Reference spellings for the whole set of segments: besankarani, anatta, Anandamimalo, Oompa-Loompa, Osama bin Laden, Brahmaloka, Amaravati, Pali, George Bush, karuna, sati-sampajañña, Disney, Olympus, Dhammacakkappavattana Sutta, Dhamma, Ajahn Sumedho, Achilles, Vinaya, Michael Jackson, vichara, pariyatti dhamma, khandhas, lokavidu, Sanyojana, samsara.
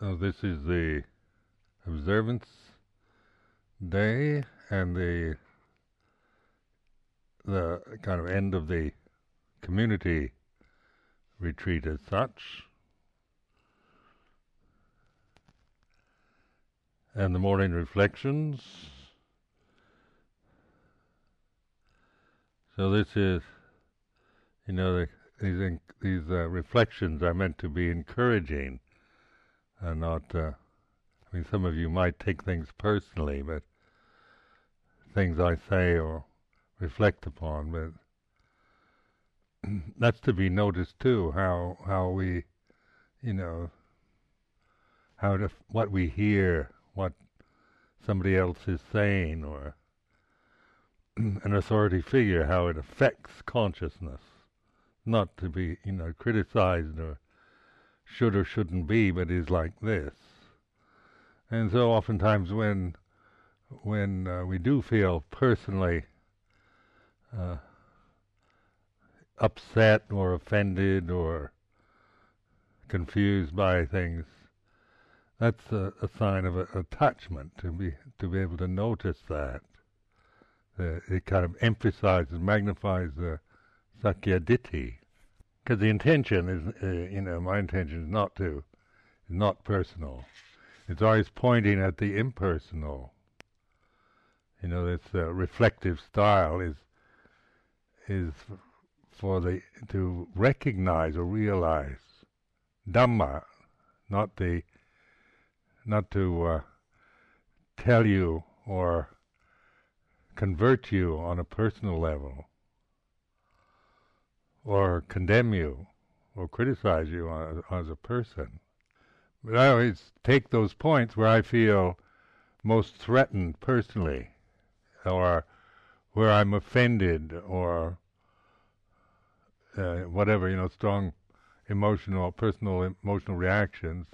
This is the observance day and the kind of end of the community retreat as such. And the morning reflections. So this is, you know, these reflections are meant to be encouraging and not, I mean, some of you might take things personally, but things I say or reflect upon, but that's to be noticed too, how we, you know, what we hear, what somebody else is saying, or an authority figure, how it affects consciousness. Not to be, you know, criticized or should or shouldn't be, but is like this. And so oftentimes when we do feel personally upset or offended or confused by things, that's a sign of attachment, to be able to notice that. It kind of emphasizes, magnifies the sakyaditi, because the intention is, you know, my intention is not personal. It's always pointing at the impersonal. You know, this reflective style is for to recognize or realize Dhamma, not to tell you or convert you on a personal level, or condemn you, or criticize you as a person. But I always take those points where I feel most threatened personally, or where I'm offended, or whatever, you know, strong emotional, personal emotional reactions.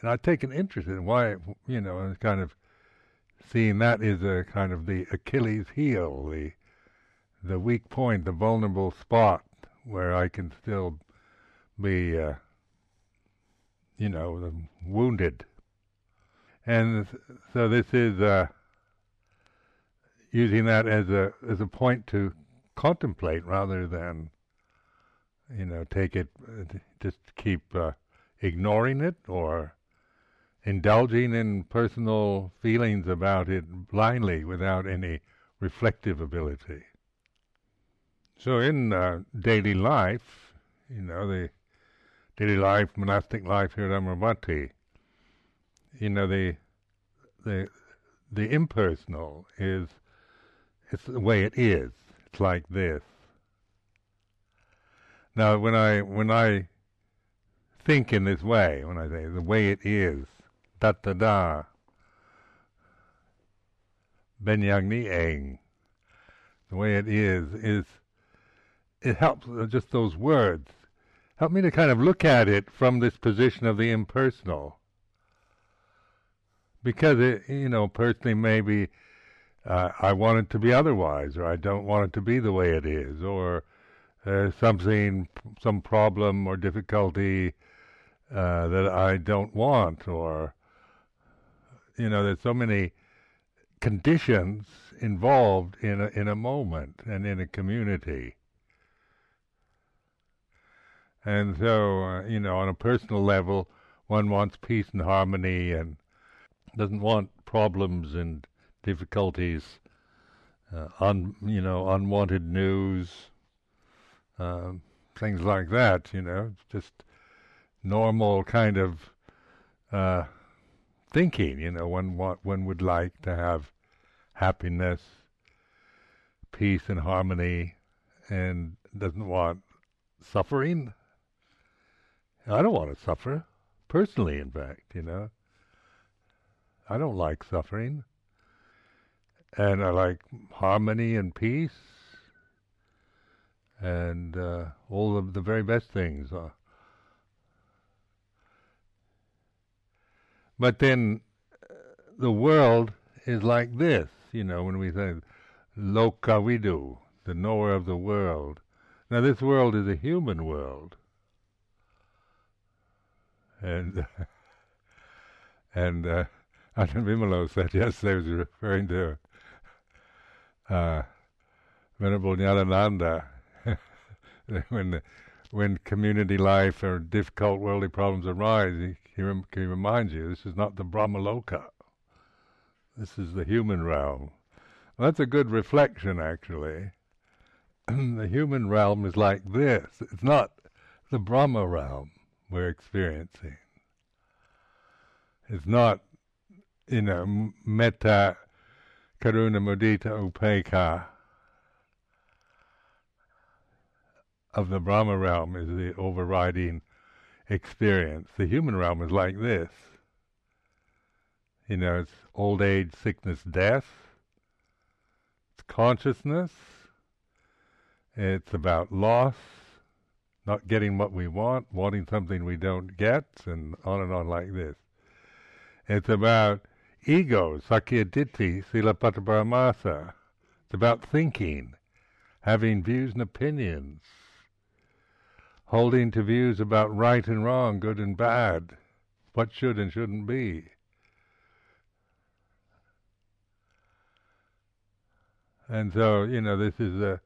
And I take an interest in why, you know, and kind of seeing that is a kind of the Achilles heel, the weak point, the vulnerable spot where I can still be, you know, wounded. And so this is using that as a point to contemplate rather than, you know, take it, just keep ignoring it or indulging in personal feelings about it blindly without any reflective ability. So in daily life, you know, the daily life, monastic life here at Amaravati, you know, the impersonal is, it's the way it is. It's like this. Now, when I think in this way, when I say the way it is, da-da-da, benyang nieng, the way it is, it helps, just those words, help me to kind of look at it from this position of the impersonal. Because, it, you know, personally maybe I want it to be otherwise, or I don't want it to be the way it is, or something, some problem or difficulty that I don't want, or you know, there's so many conditions involved in a moment and in a community. And so, you know, on a personal level, one wants peace and harmony and doesn't want problems and difficulties, you know, unwanted news, things like that, you know, just normal kind of thinking, you know, one would like to have happiness, peace and harmony, and doesn't want suffering. I don't want to suffer, personally, in fact, you know. I don't like suffering, and I like harmony and peace, and all of the very best things. But then the world is like this, you know, when we say lokavidu, the knower of the world. Now this world is a human world. And And Anandamimalo said, yes, they was referring to Venerable Nyanananda. When community life or difficult worldly problems arise, he reminds you, this is not the Brahmaloka. This is the human realm. Well, that's a good reflection, actually. The human realm is like this. It's not the Brahma realm we're experiencing. It's not, you know, metta, karuna, mudita, upekkha of the Brahma realm is the overriding experience. The human realm is like this. You know, it's old age, sickness, death. It's consciousness. It's about loss, not getting what we want, wanting something we don't get, and on like this. It's about ego, sakyaditi, sīlabbata-parāmāsa. It's about thinking, having views and opinions, holding to views about right and wrong, good and bad, what should and shouldn't be. And so, you know, this is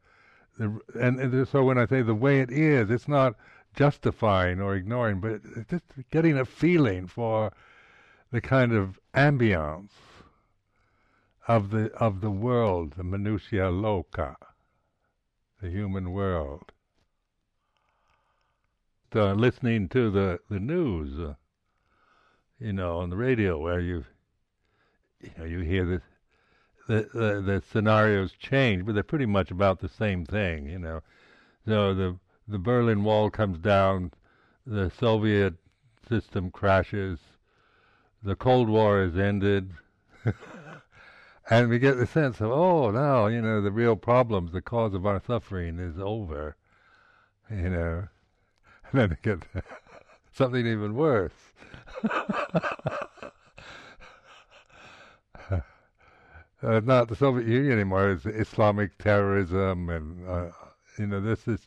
so when I say the way it is, it's not justifying or ignoring, but it's just getting a feeling for the kind of ambience of the world, the manusia loka, the human world. Listening to the news, you know, on the radio, where you hear this, the scenarios change, but they're pretty much about the same thing, you know. So the Berlin Wall comes down, the Soviet system crashes, the Cold War is ended, and we get the sense of, oh, now, you know, the real problems, the cause of our suffering is over, you know. And then we get something even worse. Not the Soviet Union anymore. It's Islamic terrorism, and you know, this is,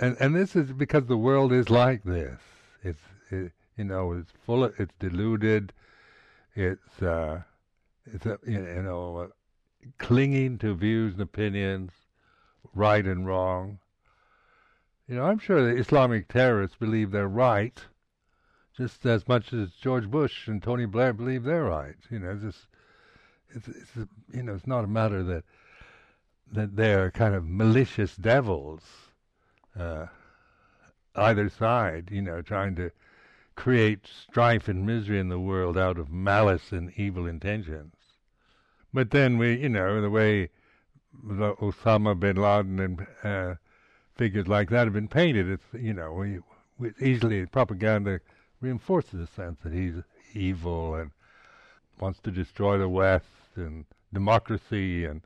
and this is because the world is like this. It's you know, it's full of, it's deluded. It's you know, clinging to views and opinions, right and wrong. You know, I'm sure the Islamic terrorists believe they're right just as much as George Bush and Tony Blair believe they're right. You know, it's you know, it's not a matter that they're kind of malicious devils, either side, you know, trying to create strife and misery in the world out of malice and evil intentions. But then we, you know, the way the Osama bin Laden and figures like that have been painted, it's, you know, we easily, propaganda reinforces the sense that he's evil and wants to destroy the West and democracy and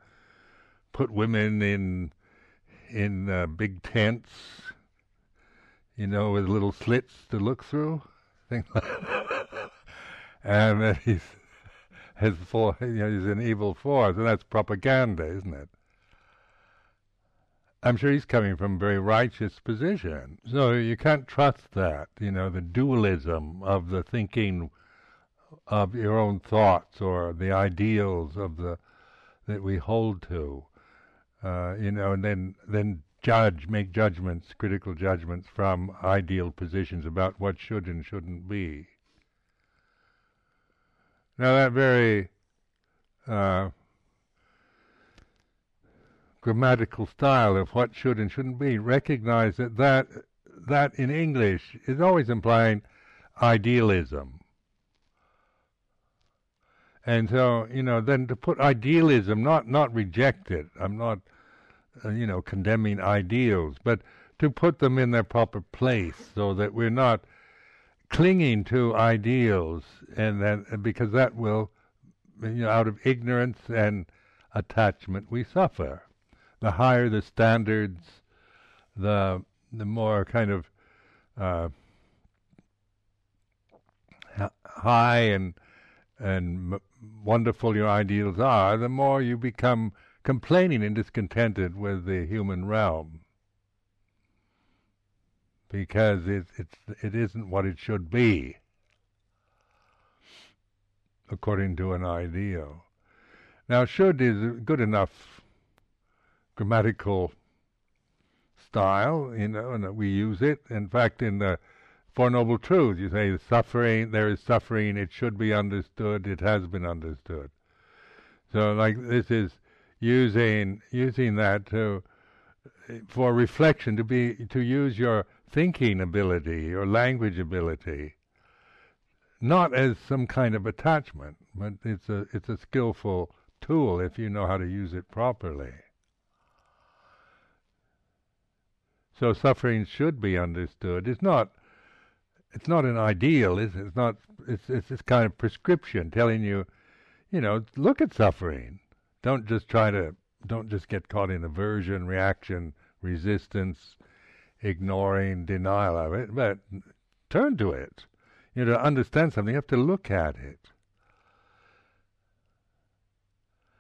put women in big tents, you know, with little slits to look through, things like that. And that he's an evil force, and that's propaganda, isn't it? I'm sure he's coming from a very righteous position. So you can't trust that, you know, the dualism of the thinking of your own thoughts or the ideals of that we hold to, you know, and then make judgments, critical judgments from ideal positions about what should and shouldn't be. Now that very grammatical style of what should and shouldn't be, recognize that in English is always implying idealism. And so, you know, then to put idealism, not reject it, I'm not, you know, condemning ideals, but to put them in their proper place so that we're not clinging to ideals, and then, because that will, you know, out of ignorance and attachment we suffer. The higher the standards, the more kind of high and wonderful your ideals are, the more you become complaining and discontented with the human realm, because it isn't what it should be. according to an ideal. Now, should is a good enough grammatical style, you know, and we use it. In fact, in the Four Noble Truths, you say suffering, there is suffering, it should be understood, it has been understood. So, like, this is using that to, for reflection, to use your thinking ability, your language ability, not as some kind of attachment, but it's a skillful tool if you know how to use it properly. So suffering should be understood. It's not an ideal, is it? It's this kind of prescription telling you, you know, look at suffering. Don't just get caught in aversion, reaction, resistance, ignoring, denial of it, but turn to it. You know, to understand something, you have to look at it.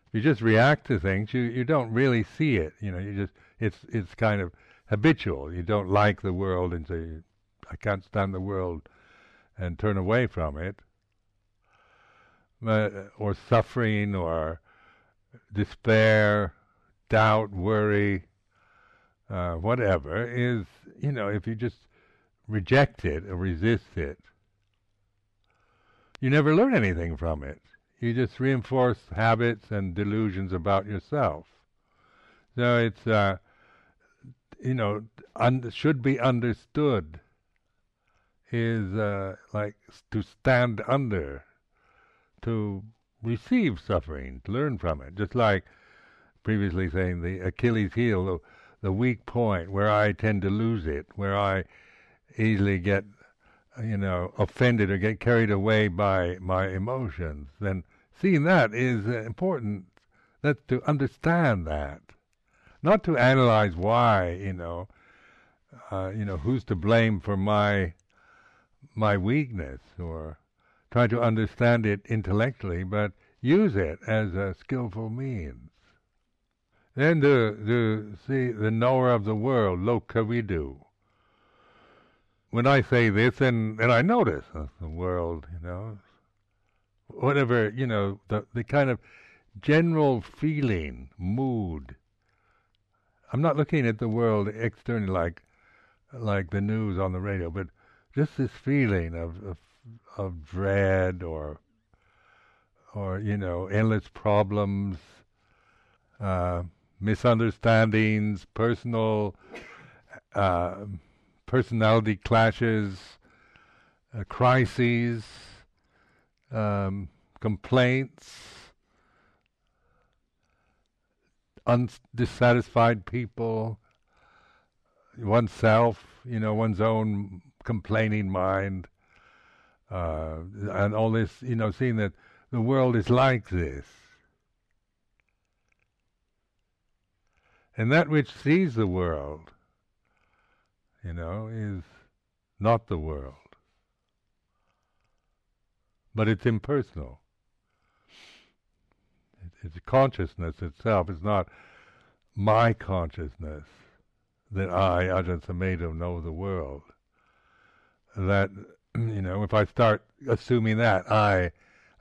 If you just react to things, you don't really see it. You know, you just it's kind of habitual. You don't like the world and say, I can't stand the world, and turn away from it. Or suffering, or despair, doubt, worry, whatever is, you know, if you just reject it or resist it, you never learn anything from it. You just reinforce habits and delusions about yourself. So it's, you know, should be understood is like to stand under, to receive suffering, to learn from it. Just like previously saying the Achilles heel, the weak point where I tend to lose it, where I easily get, you know, offended or get carried away by my emotions. Then seeing that is important. That's to understand that, not to analyze why. You know who's to blame for my weakness, or try to understand it intellectually, but use it as a skillful means. Then to see the knower of the world, lokavidu. When I say this, and I notice the world, you know, whatever, you know, the kind of general feeling, mood. I'm not looking at the world externally like the news on the radio, but just this feeling of dread or you know, endless problems, misunderstandings, personality clashes, crises, complaints, dissatisfied people, oneself, you know, one's own complaining mind, and all this, you know, seeing that the world is like this. And that which sees the world, you know, is not the world. But it's impersonal. It's consciousness itself. It's not my consciousness that I, Ajahn Sumedho, know the world. That, you know, if I start assuming that I,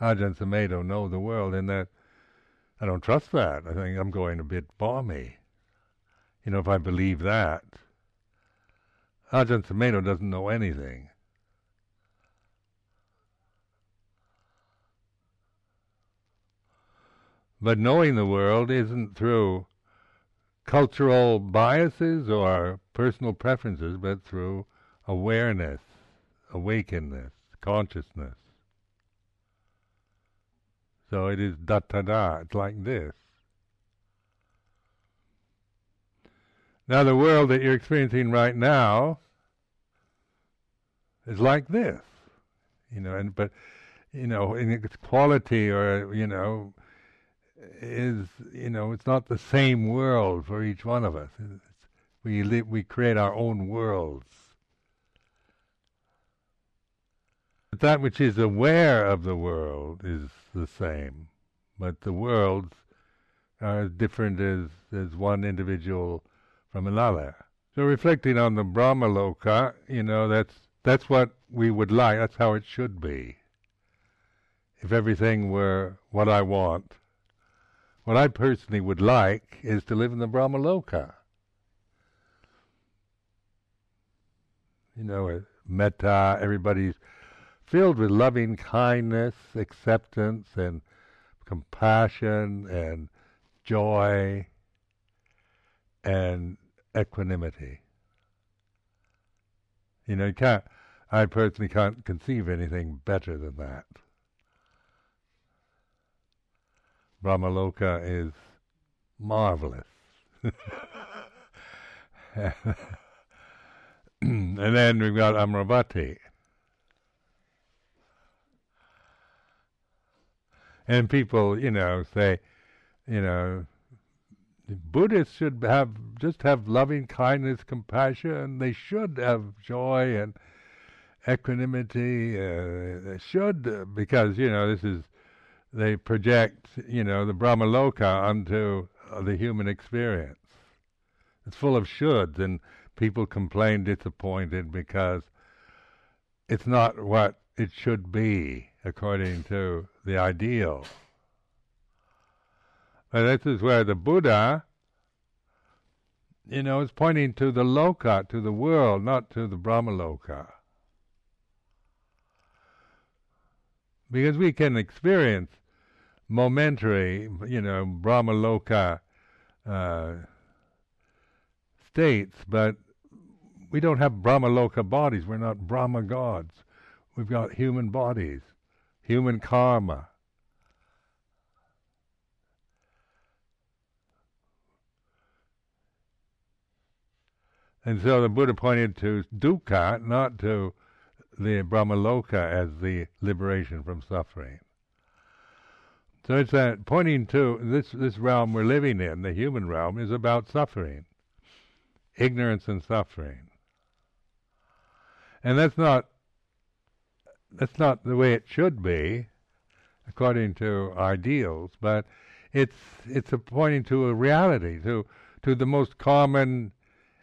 Ajahn Sumedho, know the world, and that I don't trust that, I think I'm going a bit balmy. You know, if I believe that, Ajahn Sumedho doesn't know anything. But knowing the world isn't through cultural biases or personal preferences, but through awareness, awakeness, consciousness. So it is da-ta-da, it's like this. Now the world that you're experiencing right now is like this, you know, and but, you know, in its quality, or, you know, is, you know, it's not the same world for each one of us. We create our own worlds. But that which is aware of the world is the same, but the worlds are as different as one individual from another. So reflecting on the Brahmaloka, you know, that's what we would like. That's how it should be. if everything were what I want. What I personally would like is to live in the Brahmaloka. You know, metta, everybody's filled with loving kindness, acceptance, and compassion, and joy, and equanimity. You know, I personally can't conceive anything better than that. Brahmaloka is marvelous. And then we've got Amaravati. And people, you know, say, you know, Buddhists should just have loving kindness, compassion. They should have joy and equanimity. They should, because, you know, this is, they project, you know, the Brahmaloka onto the human experience. It's full of shoulds, and people complain disappointed because it's not what it should be according to the ideal. But this is where the Buddha, you know, is pointing to the loka, to the world, not to the Brahmaloka. Because we can experience momentary, you know, Brahmaloka states, but we don't have Brahmaloka bodies. We're not Brahma gods. We've got human bodies, human karma. And so the Buddha pointed to dukkha, not to the Brahmaloka as the liberation from suffering. So it's that pointing to this realm we're living in, the human realm, is about suffering, ignorance and suffering. And that's not the way it should be, according to ideals, but it's a pointing to a reality, to the most common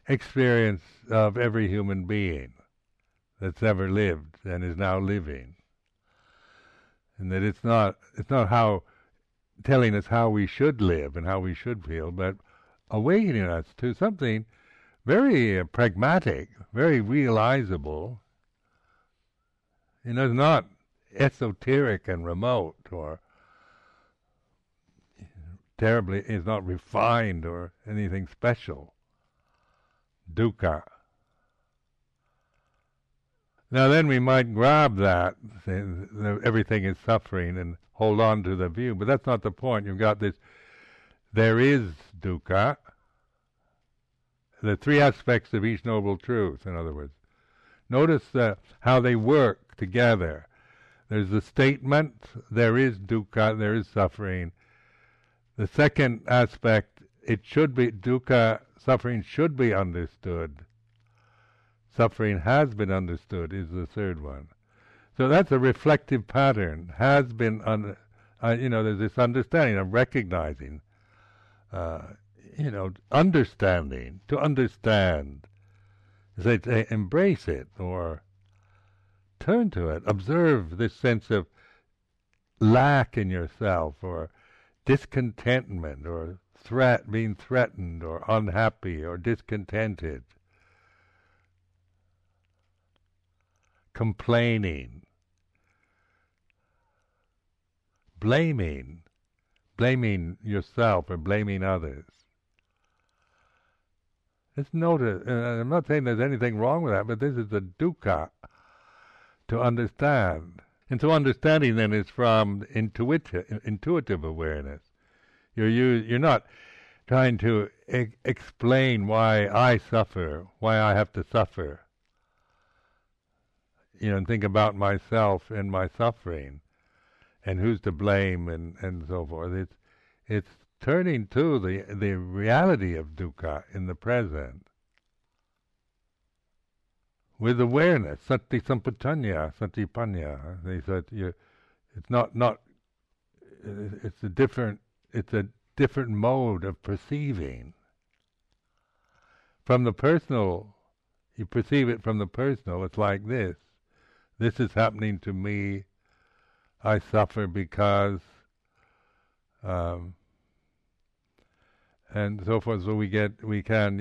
experience of every human being that's ever lived and is now living, and that it's not how telling us how we should live and how we should feel, but awakening us to something very pragmatic, very realizable. You know, it's not esoteric and remote, or terribly, it's not refined or anything special. Dukkha. Now then we might grab that, everything is suffering, and hold on to the view, but that's not the point. You've got this, there is dukkha, the three aspects of each noble truth, in other words. Notice how they work together. There's the statement, there is dukkha, there is suffering. The second aspect, it should be dukkha, suffering should be understood. Suffering has been understood is the third one. So that's a reflective pattern. Has been, you know, there's this understanding of recognizing, you know, understanding, to understand. They embrace it or turn to it. Observe this sense of lack in yourself, or discontentment, or being threatened, or unhappy, or discontented, complaining, blaming yourself or blaming others. Let's notice, and I'm not saying there's anything wrong with that, but this is the dukkha, to understand. And so understanding then is from intuitive awareness. You're not trying to explain why I suffer, why I have to suffer, you know, and think about myself and my suffering, and who's to blame, and so forth. It's turning to the reality of dukkha in the present with awareness, sati-sampajañña, satipaññā. They said it's a different mode of perceiving. From the personal, you perceive it from the personal, it's like this. This is happening to me, I suffer because, and so forth. So we can,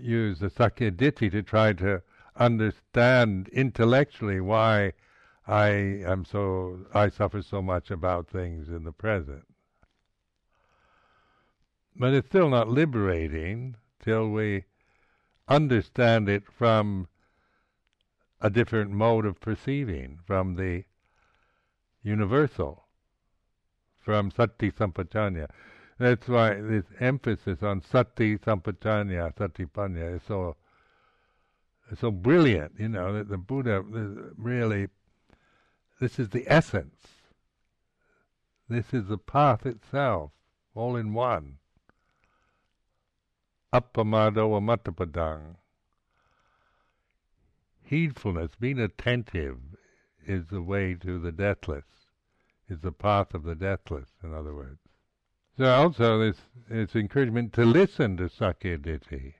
use the Sakyaditi to try to understand intellectually why I suffer so much about things in the present. But it's still not liberating till we understand it from a different mode of perceiving, from the universal, from sati-sampajañña. That's why this emphasis on sati-sampajañña, satipaññā is so brilliant, that the Buddha really, this is the essence. This is the path itself, all in one. Appamado amatapadang. Heedfulness, being attentive, is the way to the deathless, is the path of the deathless, in other words. So also this encouragement to listen to Sakyaditi.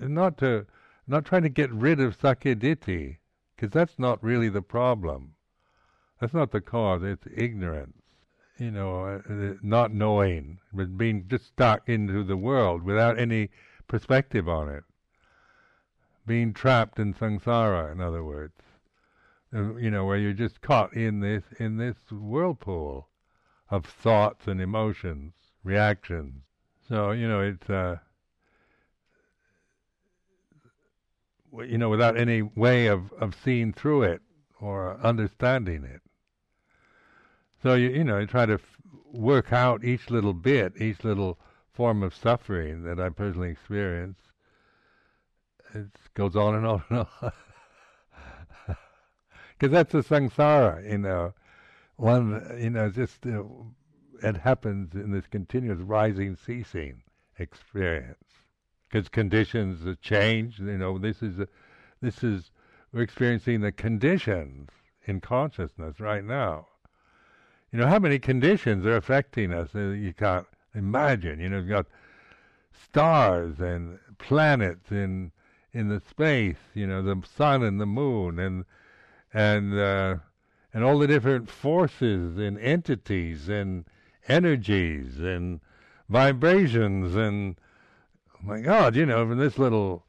Not trying to get rid of Sakyaditi, because that's not really the problem. That's not the cause, it's ignorance. Not knowing, but being just stuck into the world without any perspective on it. Being trapped in samsara, in other words. Where you're just caught in this whirlpool of thoughts and emotions, reactions. So, it's... without any way of seeing through it or understanding it. So, you try to work out each little bit, each little form of suffering that I personally experience. It goes on and on and on. Because that's the samsara, it happens in this continuous rising, ceasing experience. Because conditions change, we're experiencing the conditions in consciousness right now. How many conditions are affecting us? You can't imagine. You've got stars and planets in the space. The sun and the moon and all the different forces and entities and energies and vibrations and. My God, from this little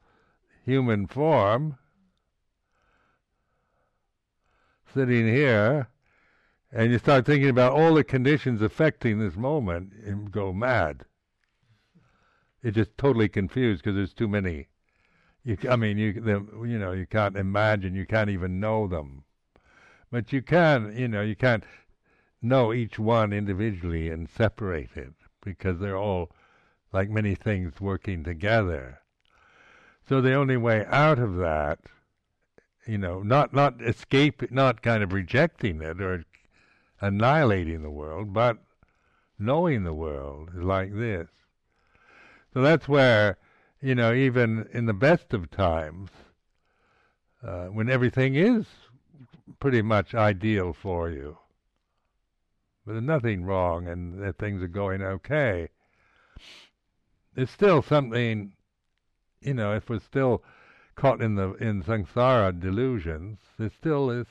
human form, sitting here, and you start thinking about all the conditions affecting this moment, and go mad. You're just totally confused because there's too many. You can't imagine, you can't even know them, but you can't know each one individually and separate it because they're all. Like many things working together. So the only way out of that, not escape, not kind of rejecting it or annihilating the world, but knowing the world is like this. So that's where, even in the best of times, when everything is pretty much ideal for you, but there's nothing wrong and that things are going okay, it's still something, if we're still caught in samsara delusions, there's still this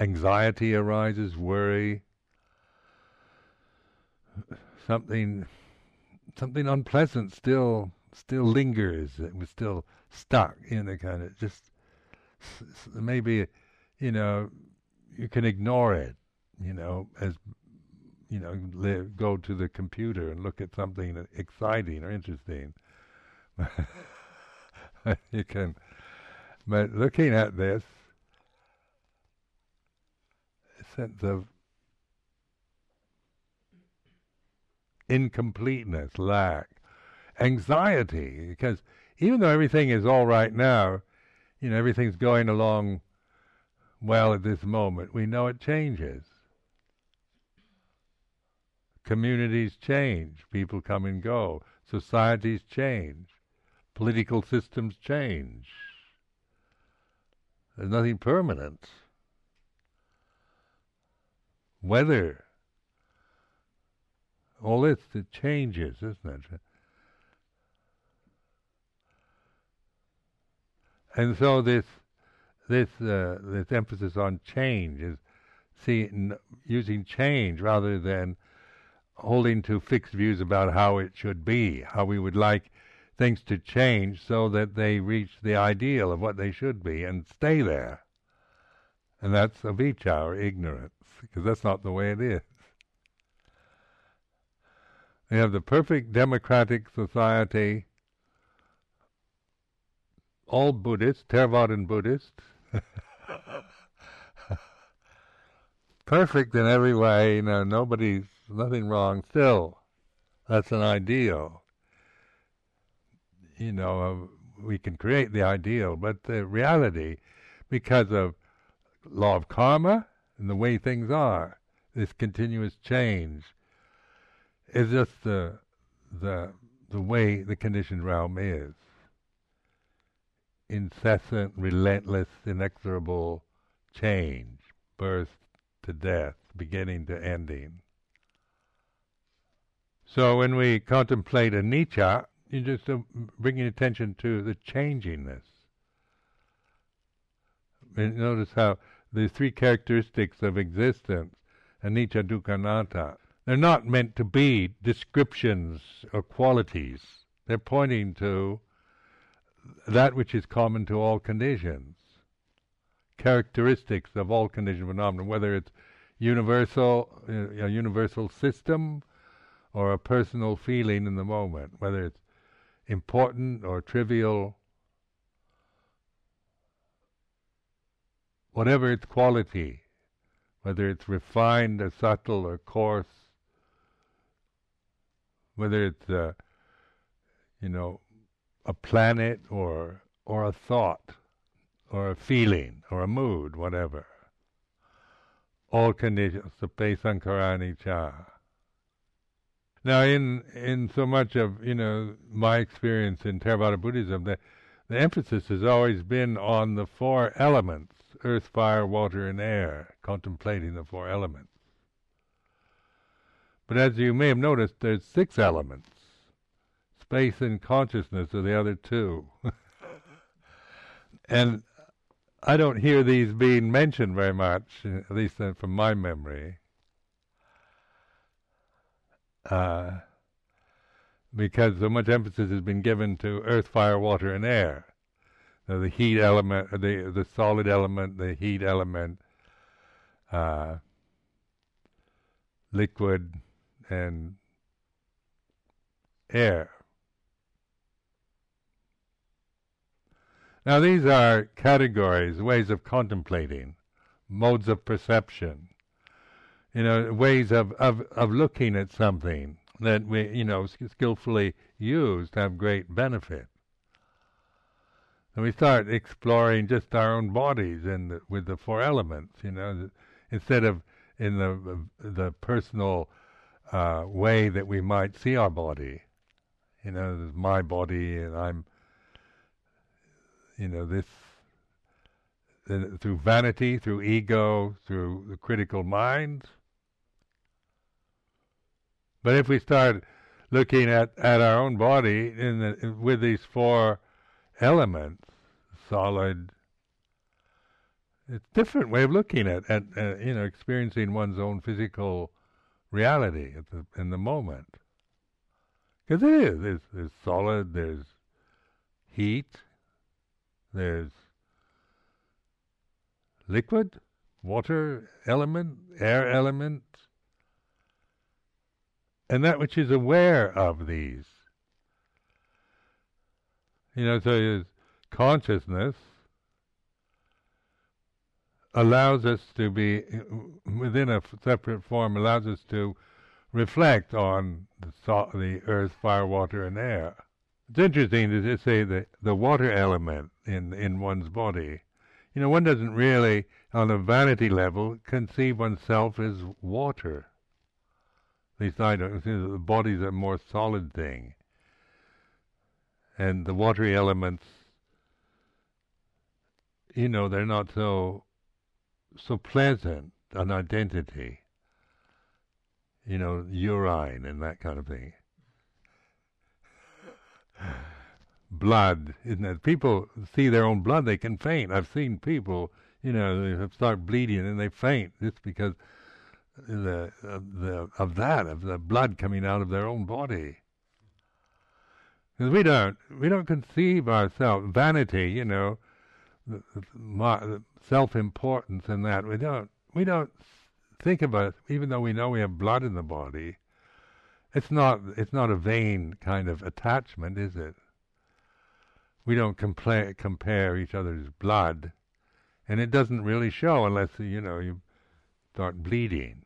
anxiety arises, worry, something unpleasant still lingers. It was still stuck kind of just maybe, you can ignore it, as. Go to the computer and look at something exciting or interesting. You can, but looking at this sense of incompleteness, lack, anxiety, because even though everything is all right now, everything's going along well at this moment, we know it changes. Communities change, people come and go, societies change, political systems change. There's nothing permanent. Weather, all this, it changes, isn't it? And so this this emphasis on change is using change rather than holding to fixed views about how it should be, how we would like things to change so that they reach the ideal of what they should be and stay there. And that's avicca, or ignorance, because that's not the way it is. We have the perfect democratic society, all Buddhists, Theravadan Buddhists, perfect in every way, nothing wrong. Still, that's an ideal. We can create the ideal, but the reality, because of law of karma and the way things are, this continuous change is just the way the conditioned realm is. Incessant, relentless, inexorable change, birth to death, beginning to ending. So when we contemplate anicca, you're just bringing attention to the changingness. And notice how the three characteristics of existence, anicca, dukkha, anatta, they're not meant to be descriptions or qualities. They're pointing to that which is common to all conditions, characteristics of all conditioned phenomena, whether it's universal, a universal system, or a personal feeling in the moment, whether it's important or trivial, whatever its quality, whether it's refined or subtle or coarse, whether it's a planet or a thought or a feeling or a mood, whatever. All conditions, the besankarani cha. Now, in so much of my experience in Theravada Buddhism, the emphasis has always been on the four elements: earth, fire, water, and air. Contemplating the four elements. But as you may have noticed, there's six elements. Space and consciousness are the other two. And I don't hear these being mentioned very much, at least from my memory. Because so much emphasis has been given to earth, fire, water, and air. Now the heat element, the solid element, the heat element, liquid, and air. Now these are categories, ways of contemplating, modes of perception. Ways of looking at something that we, skillfully use to have great benefit. And we start exploring just our own bodies and with the four elements, instead of in the personal way that we might see our body. There's my body, and I'm, this. Through vanity, through ego, through the critical mind. But if we start looking at our own body with these four elements, solid, it's a different way of looking at experiencing one's own physical reality in the moment. Because it is. There's solid, there's heat, there's liquid, water element, air element, and that which is aware of these. So his consciousness allows us to be, within a separate form, allows us to reflect on the earth, fire, water, and air. It's interesting to just say the water element in one's body. One doesn't really, on a vanity level, conceive oneself as water. At least I don't. The body's a more solid thing. And the watery elements, they're not so pleasant an identity. Urine and that kind of thing. blood. If people see their own blood, they can faint. I've seen people, you know, they start bleeding and they faint just because of the blood coming out of their own body. Because we don't conceive ourselves, vanity, you know, self-importance and that. We don't think of us, even though we know we have blood in the body. It's not a vain kind of attachment, is it? We don't compare each other's blood, and it doesn't really show unless, you know, you start bleeding.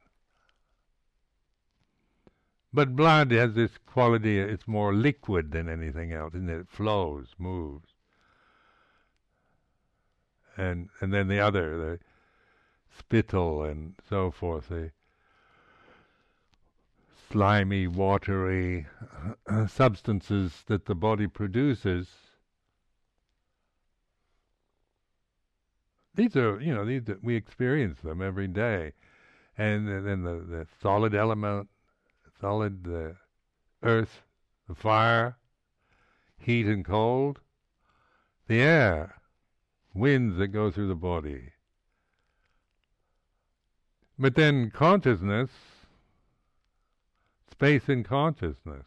But blood has this quality, it's more liquid than anything else, and it flows, moves. And then the other, the spittle and so forth, the slimy, watery substances that the body produces. These are, you know, these we experience them every day. And then the solid element, the earth, the fire, heat and cold, the air, winds that go through the body. But then consciousness, space and consciousness.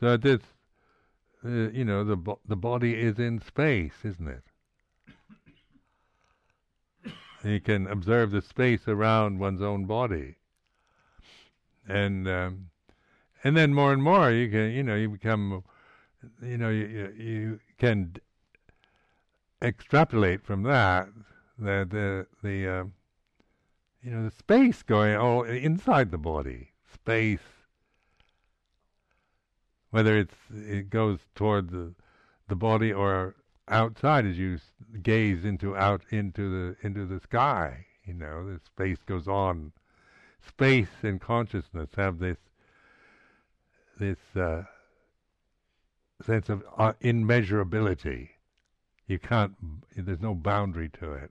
So this, you know, the body is in space, isn't it? You can observe the space around one's own body, and then more and more you can, you know, you become, you know, you can extrapolate from that the you know, the space going all inside the body, space. Whether it goes toward the body or outside, as you gaze into the sky, you know, the space goes on. Space and consciousness have this sense of immeasurability. You can't. There's no boundary to it.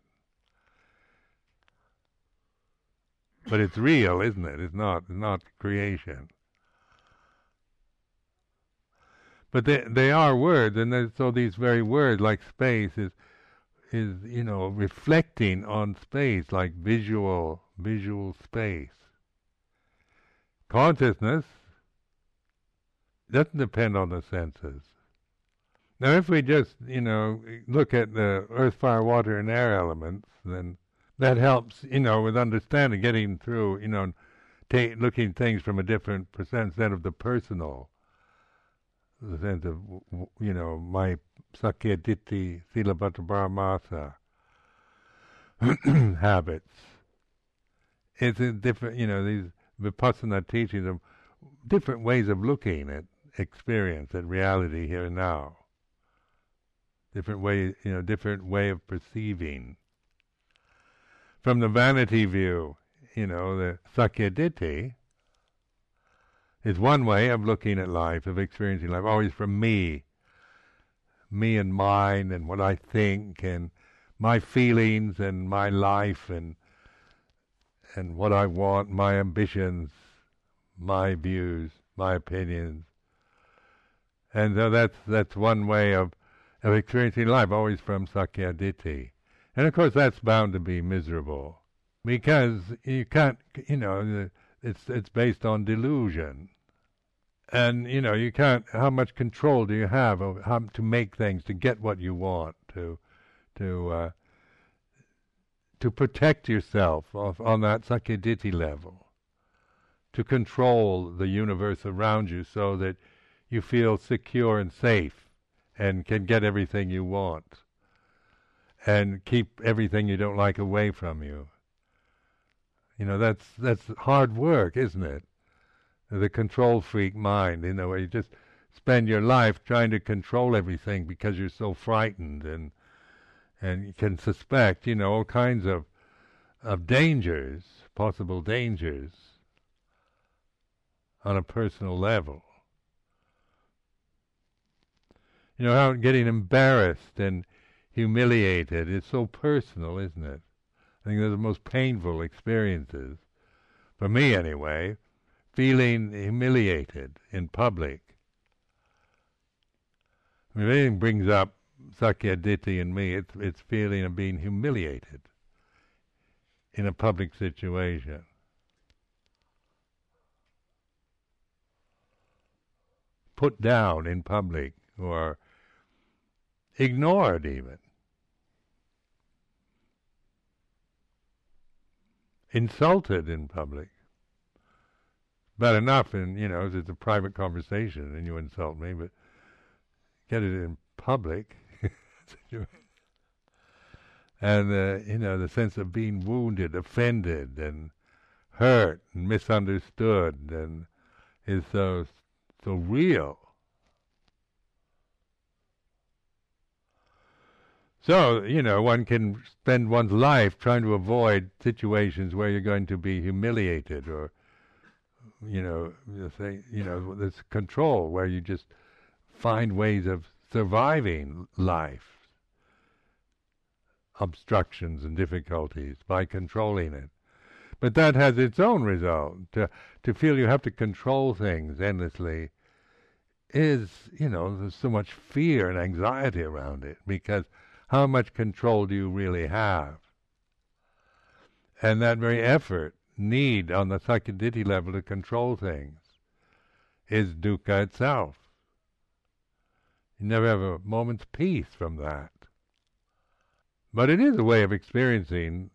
But it's real, isn't it? It's not creation. But they are words, and so these very words, like space, is you know, reflecting on space, like visual space. Consciousness doesn't depend on the senses. Now, if we just, you know, look at the earth, fire, water, and air elements, then that helps, you know, with understanding, getting through, you know, looking things from a different percent instead of the personal. The sense of, you know, my sakyaditi, sīlabbata-parāmāsa habits. It's a different, you know, these vipassana teachings of different ways of looking at experience, at reality here and now. Different way of perceiving. From the vanity view, you know, the sakyaditi is one way of looking at life, of experiencing life, always from me and mine, and what I think, and my feelings, and my life, and what I want, my ambitions, my views, my opinions. And so that's one way of experiencing life, always from sakyaditi. And of course that's bound to be miserable, because you can't, you know, it's based on delusion. And, you know, you can't. How much control do you have of how to make things, to get what you want, to protect yourself on that sakyaditi level, to control the universe around you so that you feel secure and safe, and can get everything you want, and keep everything you don't like away from you. You know, that's hard work, isn't it? The control freak mind, you know, where you just spend your life trying to control everything because you're so frightened, and you can suspect, you know, all kinds of dangers, possible dangers, on a personal level. You know, how getting embarrassed and humiliated is so personal, isn't it? I think they're the most painful experiences, for me anyway, feeling humiliated in public. I mean, if anything brings up Sakyaditi in me, it's feeling of being humiliated in a public situation. Put down in public, or ignored even. Insulted in public. Bad enough in, you know, if it's a private conversation and you insult me, but get it in public. And, you know, the sense of being wounded, offended, and hurt, and misunderstood, and is so real. So, you know, one can spend one's life trying to avoid situations where you're going to be humiliated, or, you know, this control where you just find ways of surviving life, obstructions and difficulties, by controlling it. But that has its own result. To feel you have to control things endlessly is, you know, there's so much fear and anxiety around it, because how much control do you really have? And that very effort, need on the Sakyaditi level to control things, is dukkha itself. You never have a moment's peace from that. But it is a way of experiencing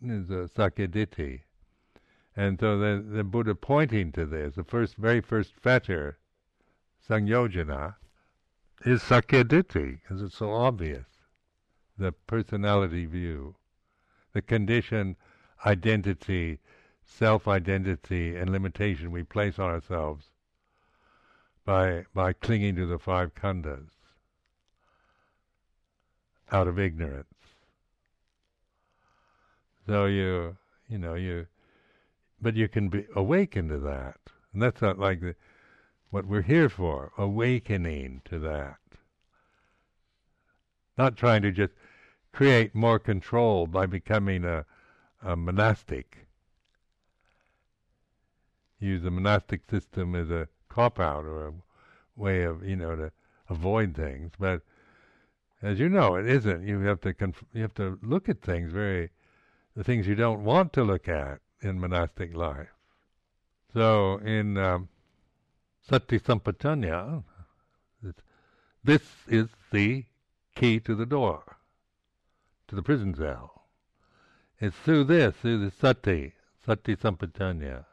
the Sakyaditi. And so the Buddha pointing to this, the very first fetter, Sanyojana, is Sakyaditi, because it's so obvious. The personality view, the condition, identity, self-identity, and limitation we place on ourselves by clinging to the five khandhas out of ignorance. So but you can be awakened to that, and that's not like what we're here for. Awakening to that, not trying to just create more control by becoming a monastic. Use the monastic system as a cop-out or a way of, you know, to avoid things. But as you know, it isn't. You have to look at things the things you don't want to look at in monastic life. So in sati-sampajañña, this is the key to the door, to the prison cell. It's through the sati-sampajañña.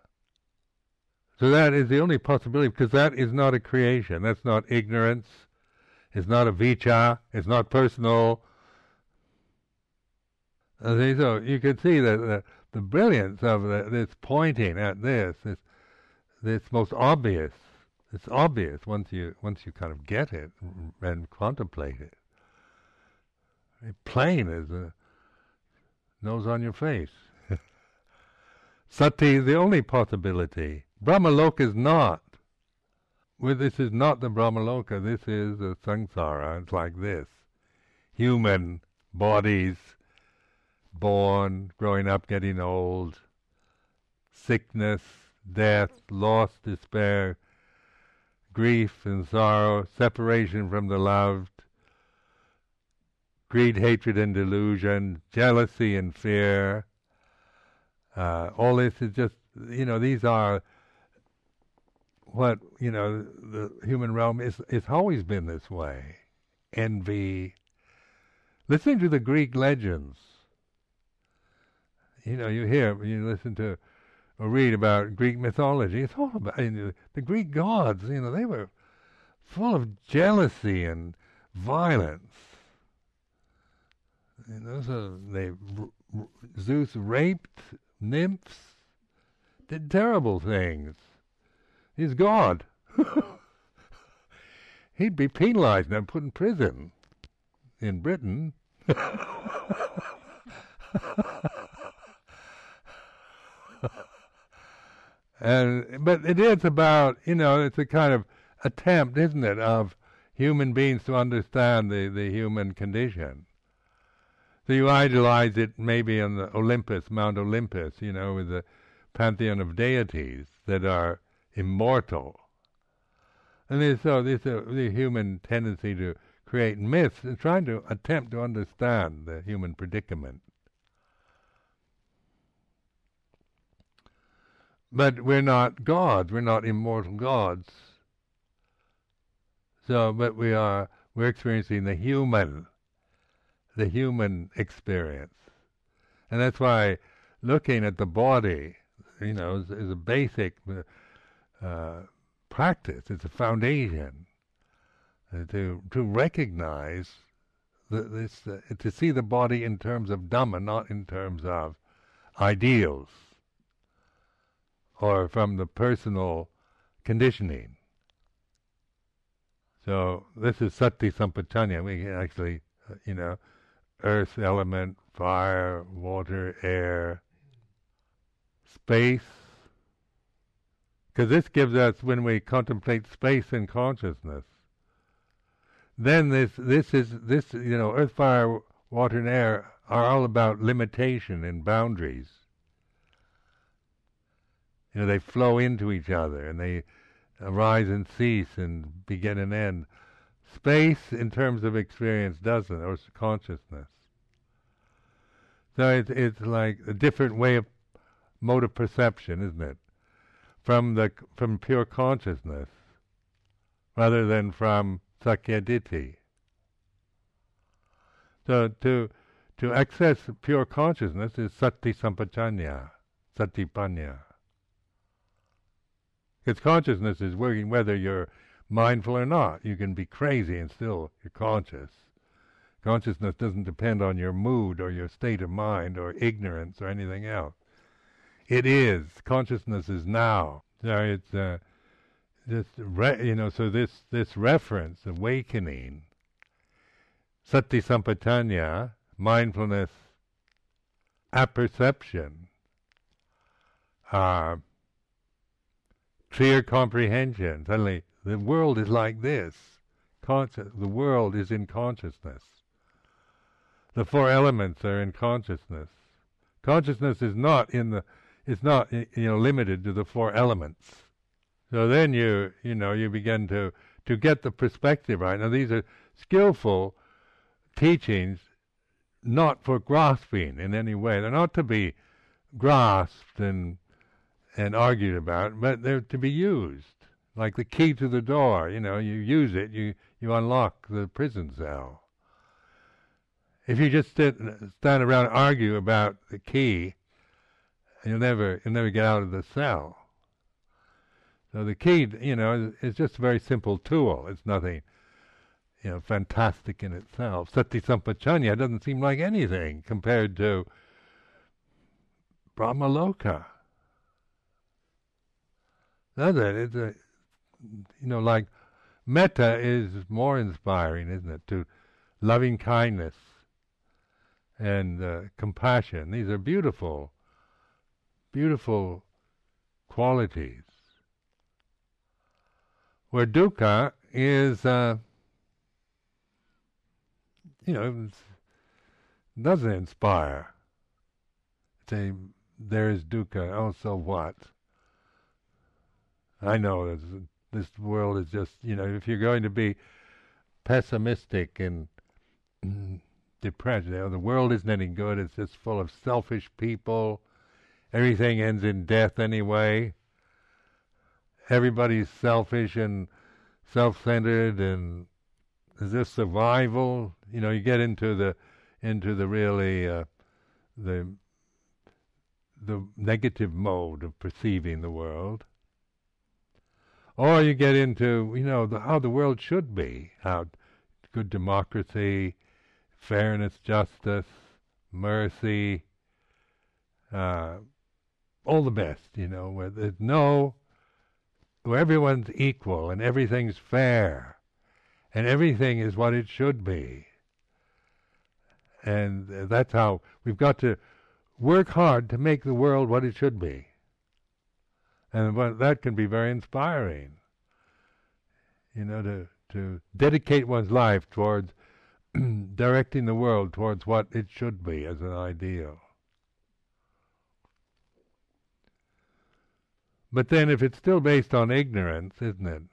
So that is the only possibility, because that is not a creation. That's not ignorance. It's not a vichara. It's not personal. Okay, so you can see the brilliance of this pointing at this most obvious. It's obvious once you kind of get it and contemplate it. Plain as a nose on your face. Sati is the only possibility. Brahmaloka is not. Well, this is not the Brahmaloka. This is the samsara. It's like this. Human bodies, born, growing up, getting old, sickness, death, loss, despair, grief and sorrow, separation from the loved, greed, hatred and delusion, jealousy and fear. All this is just, you know, these are what, you know, the human realm is. It's always been this way. Envy. Listening to the Greek legends, you know, you listen to or read about Greek mythology. It's all about the Greek gods. You know, they were full of jealousy and violence. You know, so Zeus raped nymphs, did terrible things. He's God. He'd be penalized and put in prison in Britain. But it is about, you know, it's a kind of attempt, isn't it, of human beings to understand the human condition. So you idolize it maybe on the Olympus, Mount Olympus, you know, with the pantheon of deities that are immortal. And so this the human tendency to create myths and trying to attempt to understand the human predicament. But we're not gods, we're not immortal gods. So, but we're experiencing the human experience. And that's why looking at the body, you know, is a basic practice, it's a foundation to recognize this, to see the body in terms of Dhamma, not in terms of ideals or from the personal conditioning. So this is sati-sampajañña. We can actually, you know, earth element, fire, water, air, space. Because this gives us, when we contemplate space and consciousness, then this is, you know, earth, fire, water, and air are all about limitation and boundaries. You know, they flow into each other and they arise and cease and begin and end. Space, in terms of experience, doesn't, or consciousness. So it's like a different way of mode of perception, isn't it? From pure consciousness, rather than from Sakyaditi. So to access pure consciousness is sati-sampajañña, satipaññā. Because consciousness is working whether you're mindful or not. You can be crazy and still you're conscious. Consciousness doesn't depend on your mood or your state of mind or ignorance or anything else. It is. Consciousness is now. So it's so this reference, awakening, sati-sampajañña, mindfulness, apperception, clear comprehension. Suddenly, the world is like this. The world is in consciousness. The four elements are in consciousness. Consciousness is not in the. It's not, you know, limited to the four elements. So then you begin to get the perspective right. Now these are skillful teachings, not for grasping in any way. They're not to be grasped and argued about, but they're to be used, like the key to the door. You know, you use it, you unlock the prison cell. If you just stand around and argue about the key, you'll never get out of the cell. So the key, you know, is just a very simple tool. It's nothing, you know, fantastic in itself. Sati-sampajañña doesn't seem like anything compared to Brahmaloka. Does it? It's a, you know, like metta is more inspiring, isn't it? To loving kindness and compassion. These are beautiful, beautiful qualities. Where dukkha is, you know, doesn't inspire. Say, there is dukkha, oh, so what? I know this world is just, you know, if you're going to be pessimistic and depressed, you know, the world isn't any good, it's just full of selfish people, everything ends in death anyway, everybody's selfish and self-centered, and is this survival? You know, you get into the really the negative mode of perceiving the world. Or you get into, you know, how the world should be, how good democracy, fairness, justice, mercy, all the best, you know, where there's where everyone's equal and everything's fair and everything is what it should be. And that's how we've got to work hard to make the world what it should be. And that can be very inspiring, you know, to dedicate one's life towards directing the world towards what it should be as an ideal. But then if it's still based on ignorance, isn't it?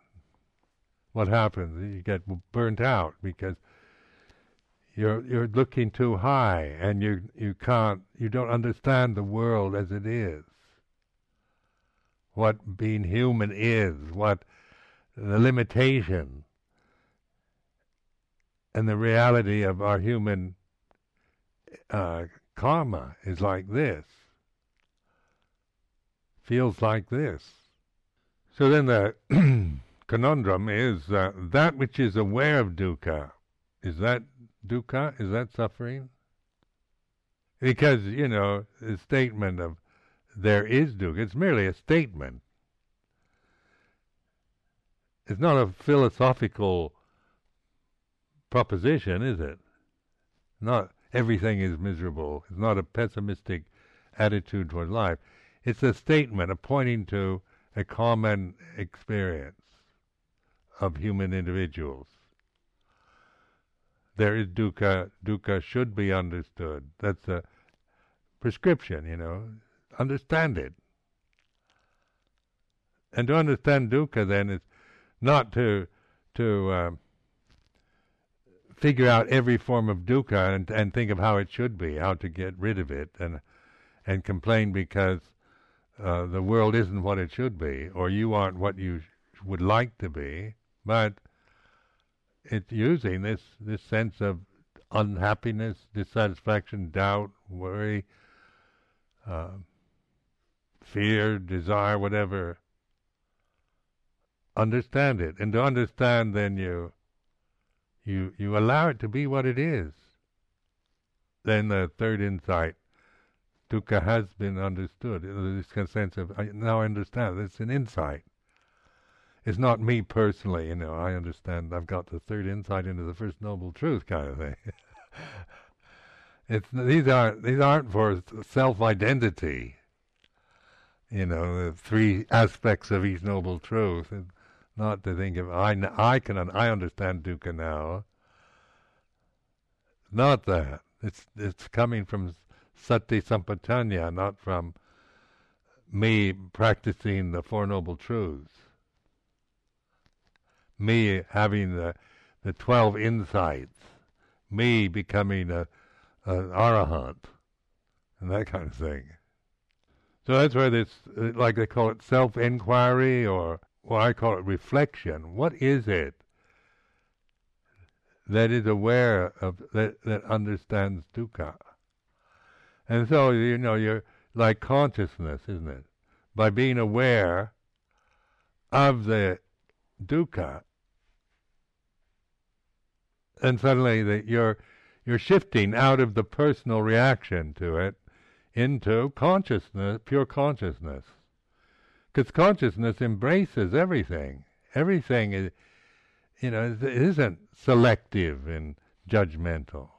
what happens is you get burnt out because you're looking too high and you don't understand the world as it is. What being human is, what the limitation and the reality of our human karma is like this, feels like this. So then the conundrum is that which is aware of dukkha, is that dukkha? Is that suffering? Because, you know, the statement of there is dukkha, it's merely a statement. It's not a philosophical proposition, is it? Not everything is miserable. It's not a pessimistic attitude toward life. It's a statement, a pointing to a common experience of human individuals. There is dukkha. Dukkha should be understood. That's a prescription, you know. Understand it. And to understand dukkha, then, is not to figure out every form of dukkha and think of how it should be, how to get rid of it, and complain because the world isn't what it should be, or you aren't what you would like to be, but it's using this sense of unhappiness, dissatisfaction, doubt, worry, fear, desire, whatever. Understand it, and to understand, then you allow it to be what it is. Then the third insight, dukkha has been understood. This sense of now I understand. It's an insight. It's not me personally, you know. I understand. I've got the third insight into the first noble truth, kind of thing. These aren't for self-identity. You know, the three aspects of each noble truth. It's not to think of I understand dukkha now. Not that. It's coming from sati-sampajañña, not from me practicing the Four Noble Truths. Me having the 12 insights. Me becoming an arahant. And that kind of thing. So that's where this, like they call it self-inquiry, or well, I call it reflection. What is it that is aware of, that understands dukkha? And so, you know, you're like consciousness, isn't it? By being aware of the dukkha, and suddenly that you're shifting out of the personal reaction to it into consciousness, pure consciousness. Because consciousness embraces everything. Everything is, you know, it isn't selective and judgmental.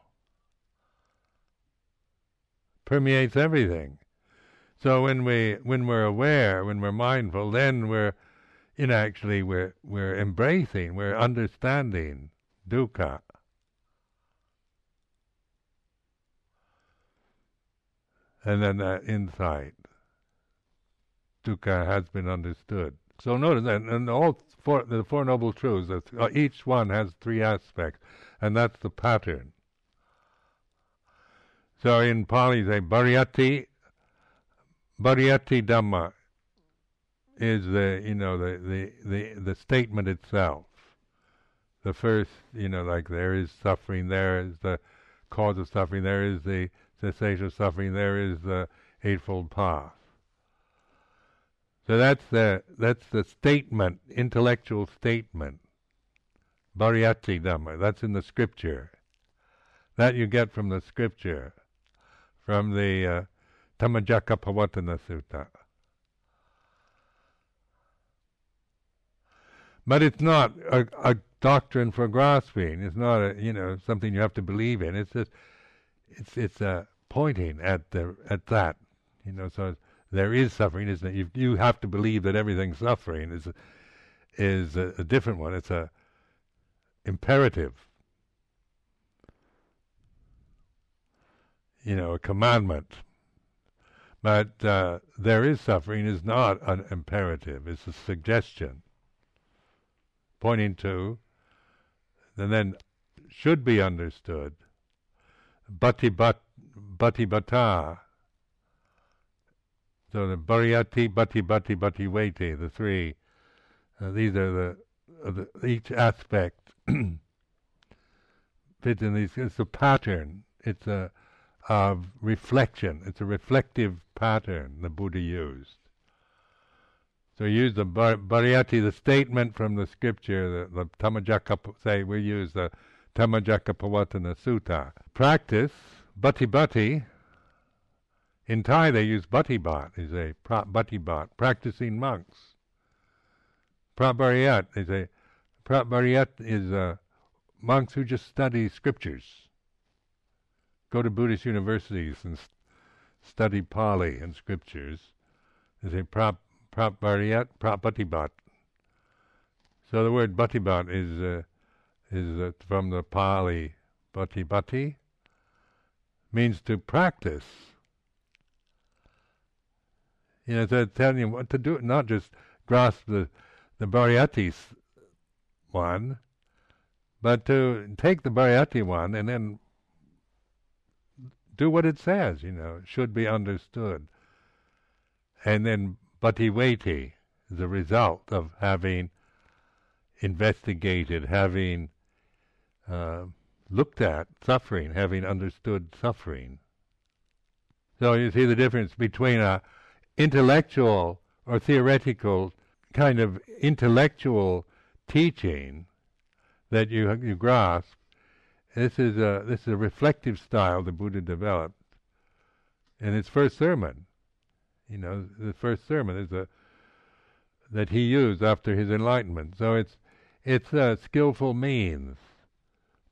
Permeates everything. So when we're aware, when we're mindful, then we're embracing, we're understanding dukkha. And then that insight, dukkha has been understood. So notice that, and all four, the Four Noble Truths, each one has three aspects, and that's the pattern. So in Pali they say pariyatti dhamma is the statement itself. The first, you know, like there is suffering, there is the cause of suffering, there is the cessation of suffering, there is the Eightfold Path. So that's the statement, intellectual statement. Pariyatti dhamma, that's in the scripture. That you get from the scripture, from the Dhammacakkappavattana Sutta. But it's not a doctrine for grasping. It's not something you have to believe in. It's just it's pointing at that, you know. So there is suffering, isn't it? You have to believe that everything's suffering is a different one. It's a imperative. You know, a commandment. But there is suffering is not an imperative. It's a suggestion. pointing to, and then should be understood. Butti bata. So the pariyatti, butti, the three. These are the each aspect fits in these. It's a pattern. It's a of reflection. It's a reflective pattern the Buddha used. So he used the pariyatti, the statement from the scripture, the we use the Dhammacakkappavattana Sutta. Practice, butti. In Thai they use butti bat, is a butti bat, practicing monks. Prabhariyat is a monks who just study scriptures, go to Buddhist universities and study Pali and scriptures. Is a prabhariyat, butti bat. So the word butti bat is from the Pali butti, means to practice. You know, they're telling you what to do, not just grasp the pariyatti one, but to take the pariyatti one and then do what it says, you know, should be understood. And then butti, the result of having investigated, having looked at suffering, having understood suffering. So you see the difference between a intellectual or theoretical kind of intellectual teaching that you grasp. This is a reflective style the Buddha developed in his first sermon. You know, the first sermon is that he used after his enlightenment. So it's skillful means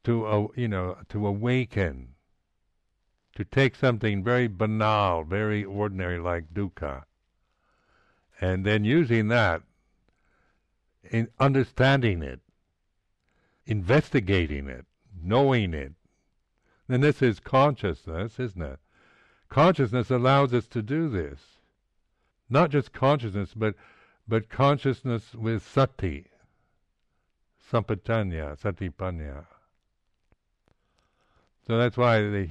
to awaken. To take something very banal, very ordinary, like dukkha, and then using that, in understanding it, investigating it, knowing it. Then this is consciousness, isn't it? Consciousness allows us to do this. Not just consciousness, but consciousness with satipañña. So that's why the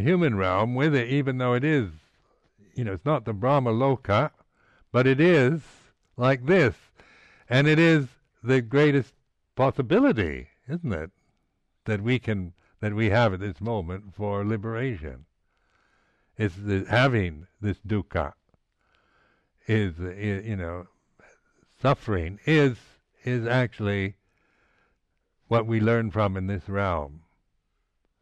human realm, with it, even though it is, you know, it's not the Brahmaloka, but it is like this, and it is the greatest possibility, isn't it, that we have at this moment for liberation. It's having this dukkha, suffering is actually what we learn from in this realm.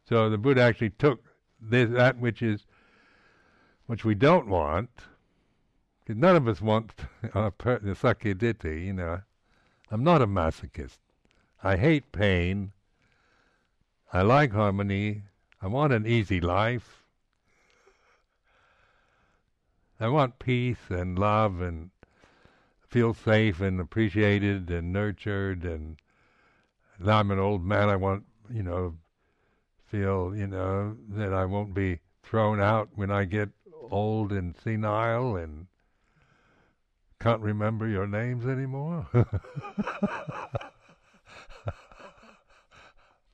So the Buddha actually took that which we don't want, because none of us want the Sakyaditi, you know. I'm not a masochist. I hate pain. I like harmony. I want an easy life. I want peace and love and feel safe and appreciated and nurtured. And now I'm an old man. I want, you know, feel, you know, that I won't be thrown out when I get old and senile and can't remember your names anymore.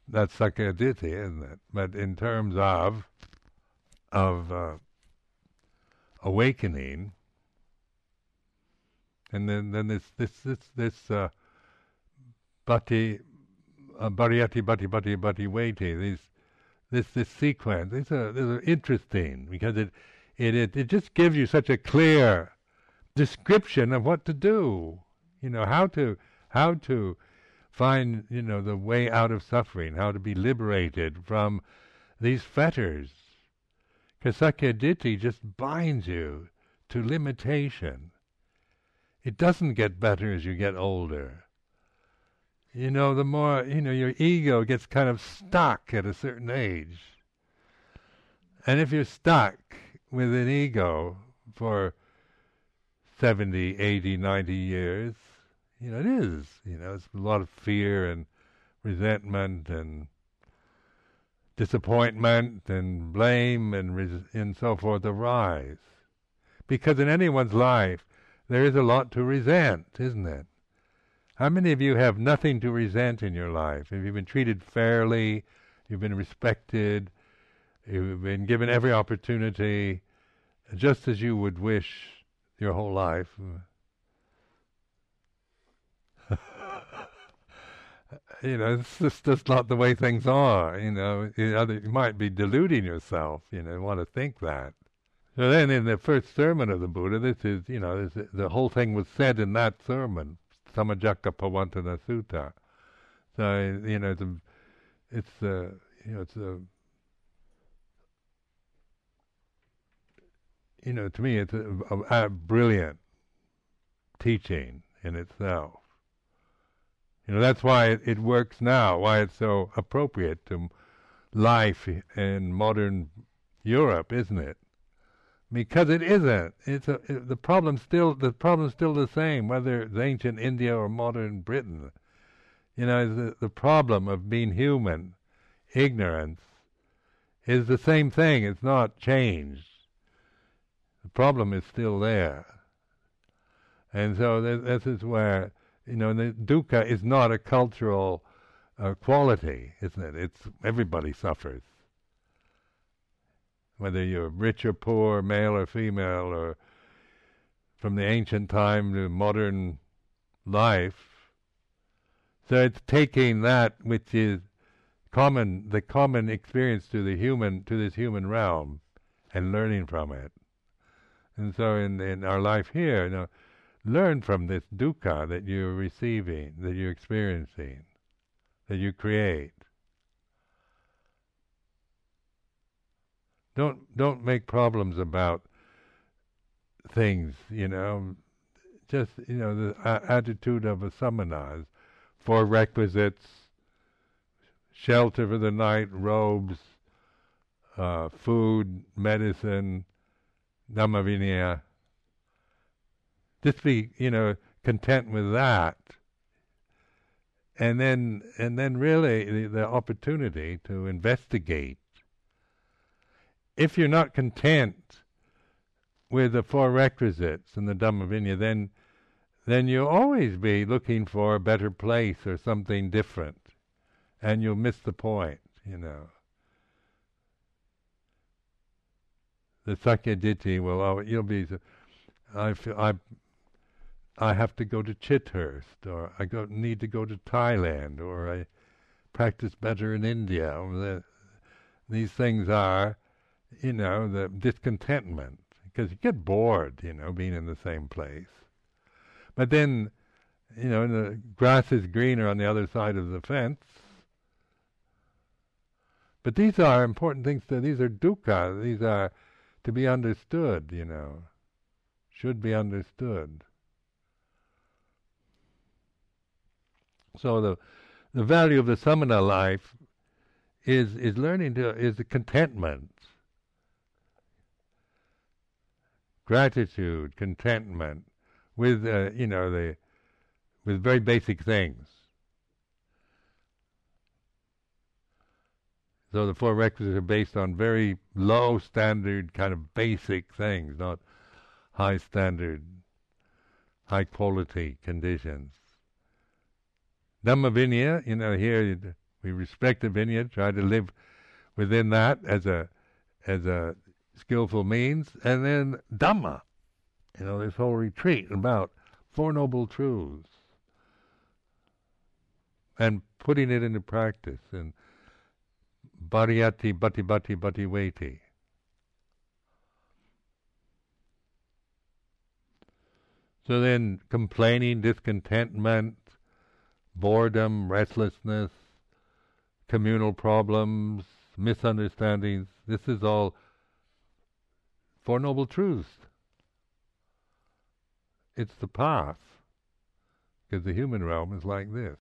That's Sakyaditi, isn't it? But in terms of awakening, and then this pariyatti, butti, these. This sequence, these are interesting because it just gives you such a clear description of what to do, you know, how to find, you know, the way out of suffering, how to be liberated from these fetters. Because Sakyaditi just binds you to limitation. It doesn't get better as you get older. You know, the more, you know, your ego gets kind of stuck at a certain age. And if you're stuck with an ego for 70, 80, 90 years, you know, it is. You know, it's a lot of fear and resentment and disappointment and blame and so forth arise. Because in anyone's life, there is a lot to resent, isn't it? How many of you have nothing to resent in your life? Have you been treated fairly? You've been respected? You've been given every opportunity, just as you would wish your whole life? You know, it's just not the way things are, you know. You might be deluding yourself, you know, want to think that. So then in the first sermon of the Buddha, this is, you know, the whole thing was said in that sermon, Dhammacakkappavattana Sutta. So, you know, to me it's a brilliant teaching in itself. You know, that's why it works now, why it's so appropriate to life in modern Europe, isn't it? Because it isn't. The problem's still the same, whether it's ancient India or modern Britain. You know, the problem of being human, ignorance, is the same thing. It's not changed. The problem is still there. And so this is where, you know, the dukkha is not a cultural quality, isn't it? It's everybody suffers, whether you're rich or poor, male or female, or from the ancient time to modern life. So it's taking that which is common, the common experience to the human, to this human realm, and learning from it. And so in our life here, you know, learn from this dukkha that you're receiving, that you're experiencing, that you create. Don't make problems about things, you know. Just, you know, the attitude of a samana, four requisites: shelter for the night, robes, food, medicine, Dhamma Vinaya. Just be, you know, content with that, and then really the opportunity to investigate. If you're not content with the four requisites and the Dhamma Vinaya, then you'll always be looking for a better place or something different, and you'll miss the point, you know. The Sakyaditi will always, you'll be, I have to go to Chithurst, or need to go to Thailand, or I practice better in India. These things are, you know, the discontentment, because you get bored, you know, being in the same place. But then, you know, the grass is greener on the other side of the fence. But these are important things. These are dukkha. These are to be understood, you know, should be understood. So the value of the samana life is learning to, is the contentment, gratitude, contentment with you know, the with very basic things. So the four requisites are based on very low standard, kind of basic things, not high standard, high quality conditions. Dhamma Vinaya, you know, here we respect the Vinaya, try to live within that as a skillful means, and then Dhamma, you know, this whole retreat about Four Noble Truths, and putting it into practice, and pariyatti butti veti. So then complaining, discontentment, boredom, restlessness, communal problems, misunderstandings, this is all Four Noble Truths. It's the path, because the human realm is like this.